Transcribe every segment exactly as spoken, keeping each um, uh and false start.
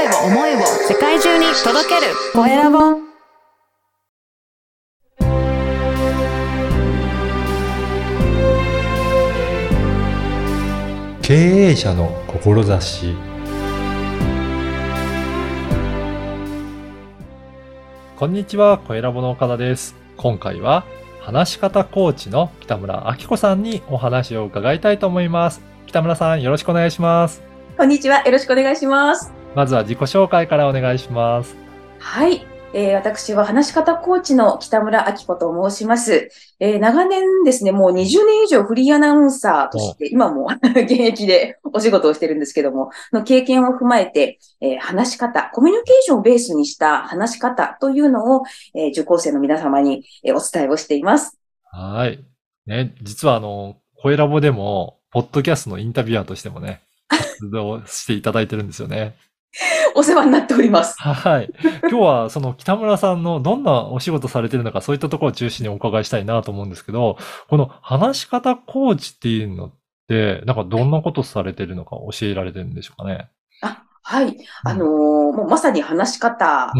声を思いを世界中に届けるコエラボ。経営者の志。こんにちは、コエラボの岡田です。今回は話し方コーチの北村明子さんにお話を伺いたいと思います。北村さん、よろしくお願いします。こんにちは。よろしくお願いします。まずは自己紹介からお願いします。はい、えー、私は話し方コーチの北村明子と申します。えー、長年ですね、もうにじゅうねん以上フリーアナウンサーとして、今も現役でお仕事をしてるんですけども、の経験を踏まえて、えー、話し方、コミュニケーションをベースにした話し方というのを、えー、受講生の皆様にお伝えをしています。はい。ね、実はあの、コエラボでも、ポッドキャストのインタビュアーとしてもね、活動していただいてるんですよね。お世話になっております。はい。今日はその北村さんのどんなお仕事されてるのか、そういったところを中心にお伺いしたいなと思うんですけど、この話し方コーチっていうのって、なんかどんなことされてるのか教えられてるんでしょうかね。あ、はい。あのーうん、もうまさに話し方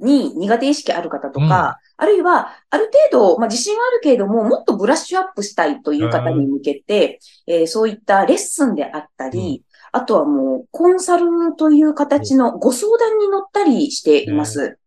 に苦手意識ある方とか、うん、あるいはある程度、まあ、自信はあるけれども、もっとブラッシュアップしたいという方に向けて、うん、えー、そういったレッスンであったり、うん、あとはもうコンサルという形のご相談に乗ったりしています。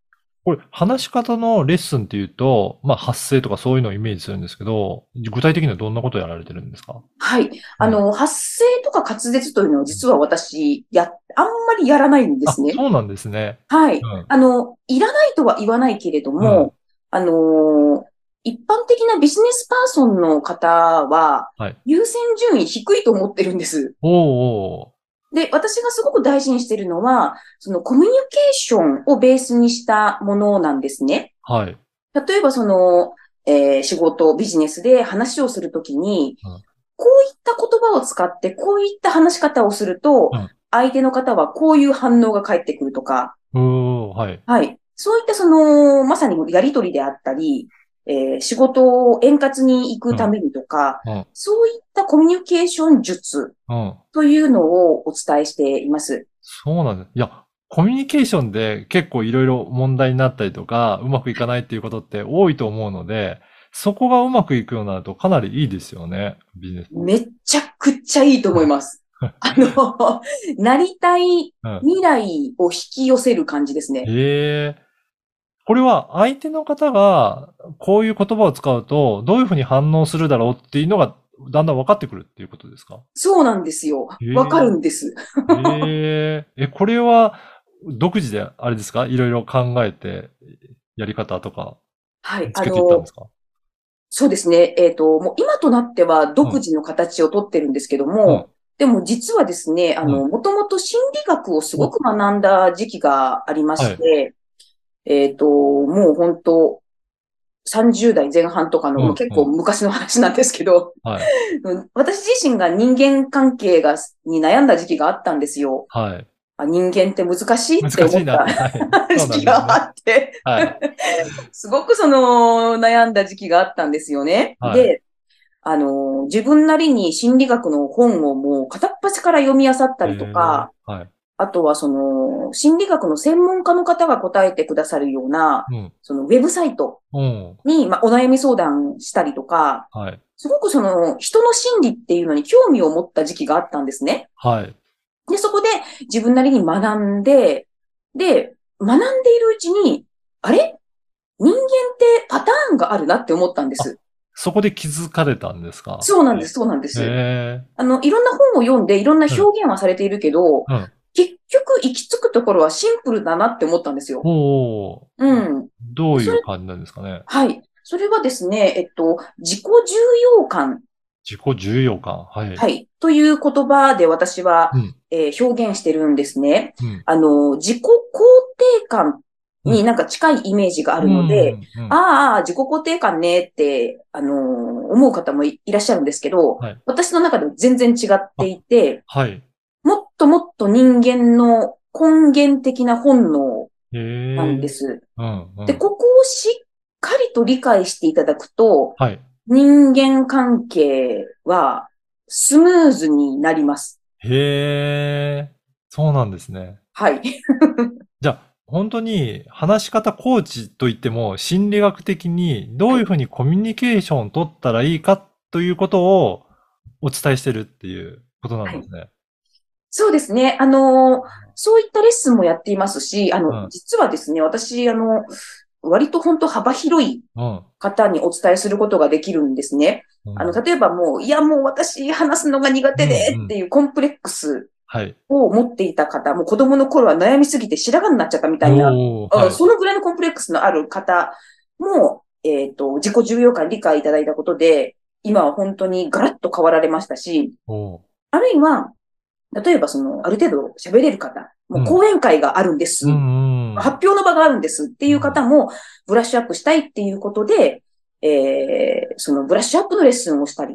これ話し方のレッスンっていうと、まあ発声とかそういうのをイメージするんですけど、具体的にはどんなことをやられてるんですか？はい。あの、はい、発声とか滑舌というのは実は私や、あんまりやらないんですね。そうなんですね。はい、うん。あの、いらないとは言わないけれども、うん、あの、一般的なビジネスパーソンの方は、はい、優先順位低いと思ってるんです。おーおー。で、私がすごく大事にしているのは、そのコミュニケーションをベースにしたものなんですね。はい。例えばその、えー、仕事、ビジネスで話をするときに、うん、こういった言葉を使って、こういった話し方をすると、うん、相手の方はこういう反応が返ってくるとか、うーん、はい。はい。そういったその、まさにやりとりであったり、えー、仕事を円滑に行くためにとか、うんうん、そういったコミュニケーション術というのをお伝えしています。そうなんです。いや、コミュニケーションで結構いろいろ問題になったりとか、うまくいかないっていうことって多いと思うので、そこがうまくいくようになるとかなりいいですよね、ビジネス。めちゃくちゃいいと思います。あの、なりたい未来を引き寄せる感じですね。うん、へー。これは相手の方がこういう言葉を使うとどういうふうに反応するだろうっていうのがだんだん分かってくるっていうことですか？そうなんですよ。分かるんです。えー、え、これは独自であれですか？いろいろ考えてやり方とか見つけていったんですか？はい、そうですね。えっと、もう今となっては独自の形をとってるんですけども、うんうん、でも実はですね、あの、もともと心理学をすごく学んだ時期がありまして、はい、えっと、もう本当、さんじゅうだいぜんはんとかの、うんうん、結構昔の話なんですけど、はい、私自身が人間関係がに悩んだ時期があったんですよ。はい、あ、人間って難しいって思った、はい、時期があって、はい、すごくその悩んだ時期があったんですよね。はい、で、あの、自分なりに心理学の本をもう片っ端から読み漁ったりとか、はい、あとはその、心理学の専門家の方が答えてくださるような、うん、そのウェブサイトに、うん、まあ、お悩み相談したりとか、はい、すごくその、人の心理っていうのに興味を持った時期があったんですね。はい。で、そこで自分なりに学んで、で、学んでいるうちに、あれ？人間ってパターンがあるなって思ったんです。そこで気づかれたんですか？そうなんです、そうなんです。あの、いろんな本を読んで、いろんな表現はされているけど、うんうん、結局行き着くところはシンプルだなって思ったんですよ。おー。うん。どういう感じなんですかね。はい。それはですね、えっと、自己重要感。自己重要感。はい。はい。という言葉で私は、うん、えー、表現してるんですね。うん、あの、自己肯定感になんか近いイメージがあるので、うんうん、ああ、自己肯定感ねって、あのー、思う方も い, いらっしゃるんですけど、はい、私の中で全然違っていて、はい。もっともっと人間の根源的な本能なんです。うんうん、で、ここをしっかりと理解していただくと、はい、人間関係はスムーズになります。へー、そうなんですね。はい。じゃあ、本当に話し方コーチといっても、心理学的にどはういうい。ふうにコミュニケーションを取ったらいいかということをお伝えしてるっていうことなはんでい。すね。そうですね。あの、そういったレッスンもやっていますし、あうの、ん、実はですね、私、あの、割と本当幅広いうん、方にお伝えすることができるんですね。うあの、ん、例えばもう、いや、もう私話すのが苦う手ん、でうってん。いうコンプレックスはい。を持っていた方、もう子供の頃は悩みすぎて白髪になっちゃったみたいな、おー、はあい。そのぐらいのコンプレックスのある方も、えっと、自己重要感理解いただいたことで、今は本当にガラッと変わられましたし、おー、あるいは、例えばその、ある程度喋れる方、もううん、講演会があるんでうす。ん、うん、発表の場があるんですっていううん。方も、ブラッシュアップしたいっていうことで、えー、そのブラッシュアップのレッスンをしたり、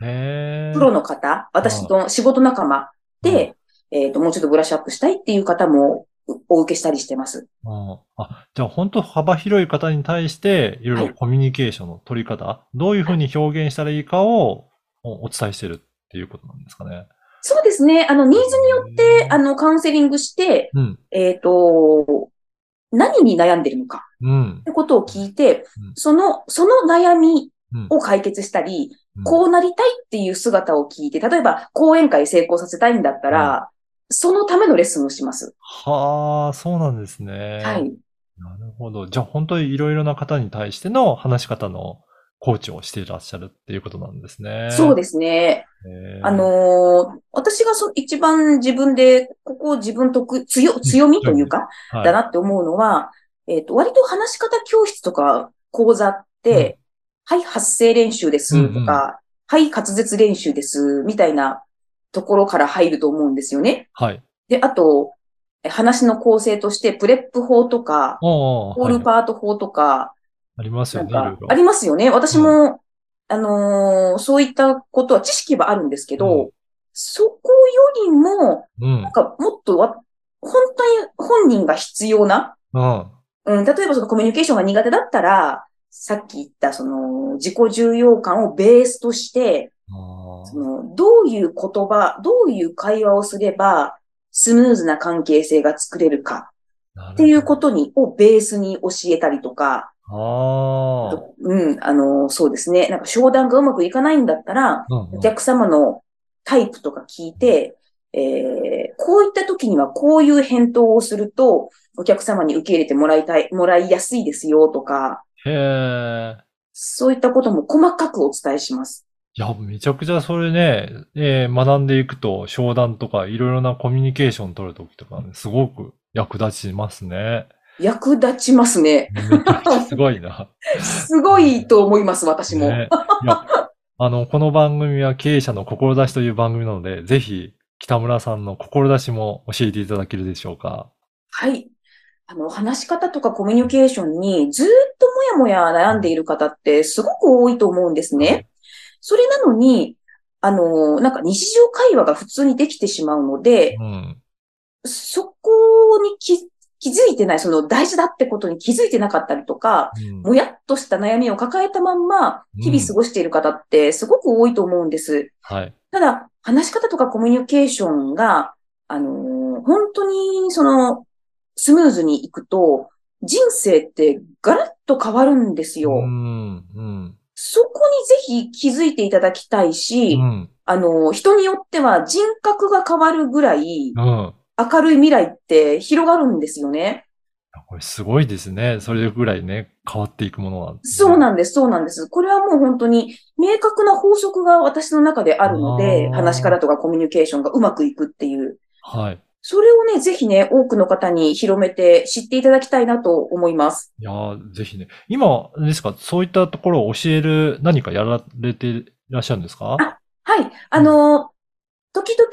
プへロえ。の方、私と仕事仲間うん、うん。で、えっと、もうちょっとブラッシュアップしたいっていう方もうお受けしたりしてます。ああ、じゃあ本当幅広い方に対していろいはろい。コミュニケーションの取り方、どういうふはうい。に表現したらいいかをおお伝えしてるっていうことなんですかね。そうですね。あの、ニーズによって、あの、カウンセリングして、うん、えっと、何に悩んでるのかうん、ってことを聞いて、うん、その、その悩みうん、を解決したり、うん、こうなりたいっていう姿を聞いて、例えば講演会成功させたいんだったうん。ら、そのためのレッスンをします。はあ、そうなんですはね。い。なるほど。じゃあ本当にいろいろな方に対しての話し方のコーチをしていらっしゃるっていうことなんですそうね。ですね。へあのえ。ー私がそ一番自分で、ここ自分得、強、うん、強みと興いう味。か、はだい。なって思うのは、えっと、割と話し方教室とか講座っうん。て、はい、発声練習でうんうすとん。か、はい、滑舌練習です、みたいなところから入ると思うんですよね。はい。で、あと、え話の構成として、プレップ法とか、おー、オーはいルはい。パート法とか、ありますなよんね、いろいか、ありろ。ますよね。私うん。も、あのーそういったことは知識はあるんですけうん。ど、そこよりも、うなんん。かもっとわ、本当に本人が必要な、うん。うん、例えばそのコミュニケーションが苦手だったら、さっき言ったその自己重要感をベースとして、そあのどういう言葉、どういう会話をすれば、スムーズな関係性が作れるかあ、なってるいうほことど。に、をベースに教えたりとか、ああ。とうん、あの、そうですね。なんか商談がうまくいかないんだったら、うんおうん。客様のタイプとか聞いて、えー、こういった時にはこういう返答をすると、お客様に受け入れてもらいたい、もらいやすいですよとか、へえ。そういったことも細かくお伝えします。いや、めちゃくちゃそれね、えー学んでいくと、商談とかいろいろなコミュニケーション取るときとかね、すごく役立ちますね。役立ちますね。めちゃくちゃすごいな。すごいと思います、私も。ね。いや、あの、この番組は経営者の志という番組なので、ぜひ北村さんの志も教えていただけるでしょうか。はい。あの、話し方とかコミュニケーションにずっともやもや悩んでいる方ってすごく多いと思うんですはい。ね。それなのに、あの、なんか日常会話が普通にできてしまうので、うん。そこに気、気づいてない、その大事だってことに気づいてなかったりとか、うん。もやっとした悩みを抱えたまんま、う日々過ん。ごしている方ってすごく多いと思うんです。はい。ただ、話し方とかコミュニケーションが、あのー本当に、その、スムーズにいくと、人生ってガラッと変わるんですうよ。ん。うん。そこにぜひ気づいていただきたいうし、ん。あの、人によっては人格が変わるぐらいうん。明るい未来って広がるんですよね。これすごいですね。それぐらいね、変わっていくものなんですそうね。なんです、そうなんです。これはもう本当に明確な法則が私の中であるので、話しあ方とかコミュニケーションがうまくいくっていう。あ。はい。それをね、ぜひね、多くの方に広めて知っていただきたいなと思います。いやー、ぜひね。今、あれですか、そういったところを教える何かやられていらっしゃるんですか？あ、はい。あうん。の、時々、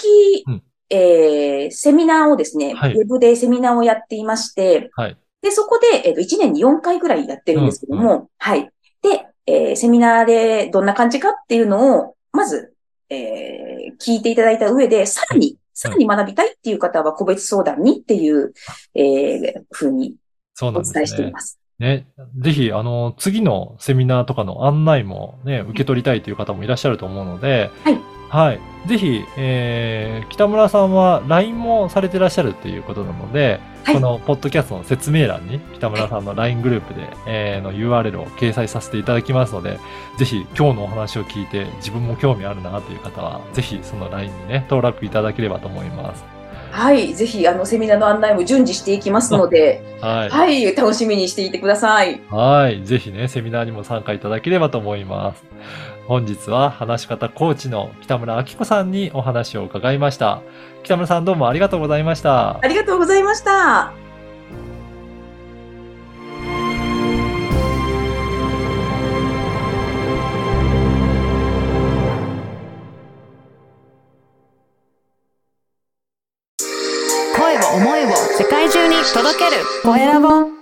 うん。えー、セミナーをですね、はい。ウェブでセミナーをやっていまして、はい。で、そこで、えっと、いちねんによんかいぐらいやってうるんでん。すけどうん。も、はい。で、えー、セミナーでどんな感じかっていうのを、まず、えー、聞いていただいた上で、さうらん。に、さうらん。に学びたいっていう方は個別相談にっていう、えー、ふうにそうおなんで伝えすしていね。ます。ね、ぜひ、あの、次のセミナーとかの案内もね、受け取りたいという方もいらっしゃると思うので、はい。はい、ぜひ、えー、北村さんは ライン もされてらっしゃるっていうことなので、はい、このポッドキャストの説明欄に北村さんの ライン グループで、はいえー、の ユーアールエル を掲載させていただきますので、ぜひ今日のお話を聞いて自分も興味あるなという方はぜひその ライン にね登録いただければと思います。はい、ぜひあのセミナーの案内も順次していきますので、はいはい、楽しみにしていてください。はい、ぜひねセミナーにも参加いただければと思います。本日は話し方コーチの北村明子さんにお話を伺いました。北村さんどうもありがとうございました。ありがとうございました。声を思いを世界中に届けるコエラボ。